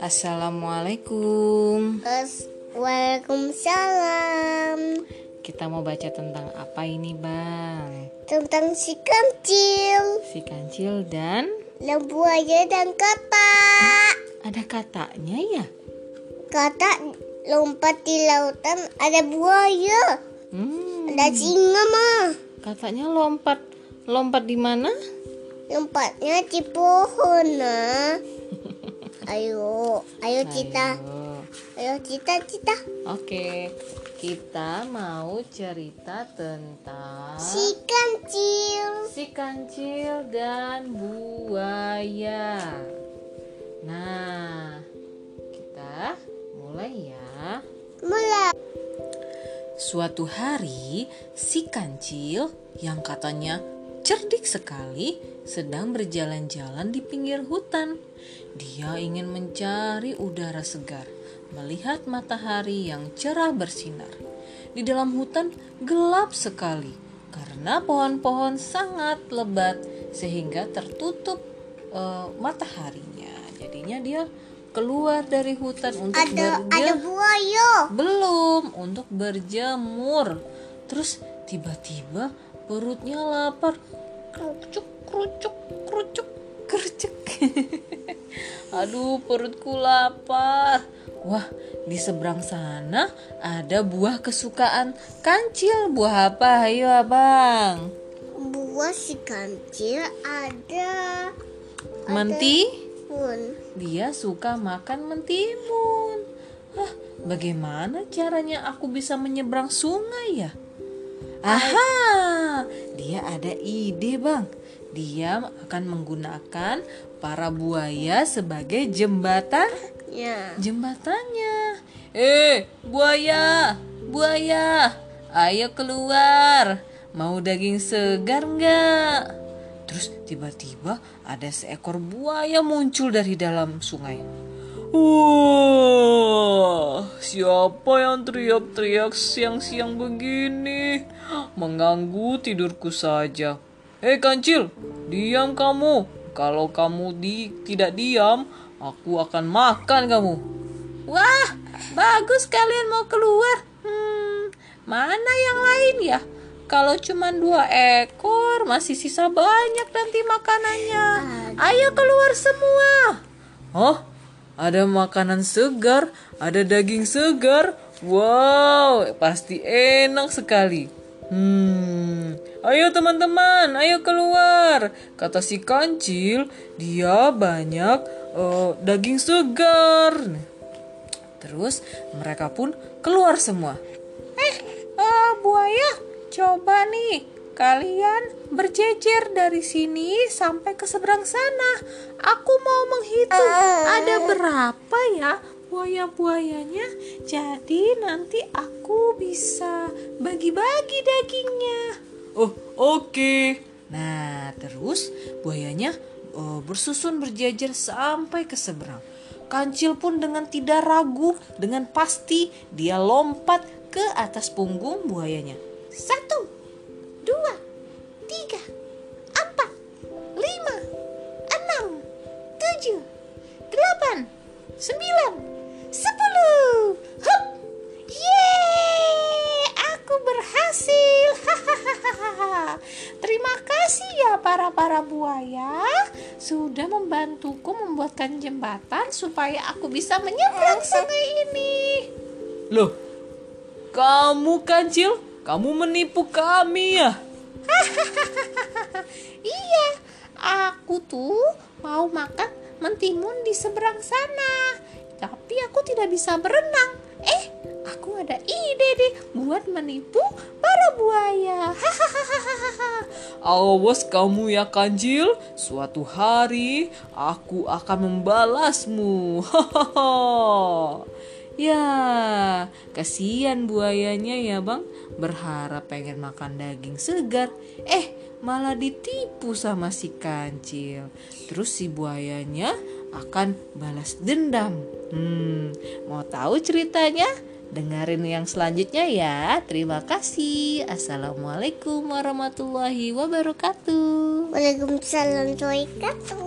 Assalamualaikum. Waalaikumsalam. Kita mau baca tentang apa ini, Bang? Tentang SiKancil. SiKancil dan lembu buaya dan kata. Ada katanya ya? Kata lompat di lautan, ada buaya. Ada singa mah. Katanya lompat di mana? Lompatnya di pohon, nah. Ayo kita. Oke, kita mau cerita tentang SiKancil dan buaya. Nah, kita mulai ya. Mulai. Suatu hari, SiKancil yang katanya cerdik sekali sedang berjalan-jalan di pinggir hutan. Dia ingin mencari udara segar, melihat matahari yang cerah bersinar. Di dalam hutan gelap sekali karena pohon-pohon sangat lebat sehingga tertutup mataharinya. Jadinya dia keluar dari hutan untuk untuk berjemur. Terus tiba-tiba perutnya lapar, kerucuk. Aduh, perutku lapar. Wah, di seberang sana ada buah kesukaan Kancil. Buah apa? Ayo, Abang. Buah SiKancil ada mentimun. Dia suka makan mentimun. Bagaimana caranya aku bisa menyeberang sungai ya? Aha, dia ada ide, Bang. Dia akan menggunakan para buaya sebagai jembatannya. Buaya, ayo keluar. Mau daging segar nggak? Terus tiba-tiba ada seekor buaya muncul dari dalam sungai. Siapa yang teriak-teriak siang-siang begini? Mengganggu tidurku saja. Kancil, diam kamu. Kalau kamu tidak diam, aku akan makan kamu. Wah, bagus kalian mau keluar. Mana yang lain ya? Kalau cuma 2 ekor, masih sisa banyak nanti makanannya. Ayo keluar semua. Ada makanan segar, ada daging segar. Wow, pasti enak sekali. Ayo teman-teman, ayo keluar. Kata SiKancil, dia banyak daging segar. Terus mereka pun keluar semua. Buaya, coba nih. Kalian berjejer dari sini sampai ke seberang sana. Aku mau menghitung ada berapa ya buaya-buayanya. Jadi nanti aku bisa bagi-bagi dagingnya. Oke. Nah, terus buayanya bersusun berjejer sampai ke seberang. Kancil pun dengan tidak ragu, dengan pasti dia lompat ke atas punggung buayanya. 1, 2, 3, 4, 5, 6, 7, 8, 9, 10. Hup! Yeay! Aku berhasil. Terima kasih ya para buaya sudah membantuku membuatkan jembatan supaya aku bisa menyeberang sungai ini. Loh, kamu Kancil, kamu menipu kami ya? Iya, aku tuh mau makan mentimun di seberang sana, tapi aku tidak bisa berenang. Aku ada ide deh buat menipu para buaya. Awas kamu ya Kancil, suatu hari aku akan membalasmu. Ya, kasihan buayanya ya Bang, berharap pengen makan daging segar, malah ditipu sama SiKancil. Terus si buayanya akan balas dendam. Mau tahu ceritanya? Dengerin yang selanjutnya ya. Terima kasih. Assalamualaikum warahmatullahi wabarakatuh. Waalaikumsalam.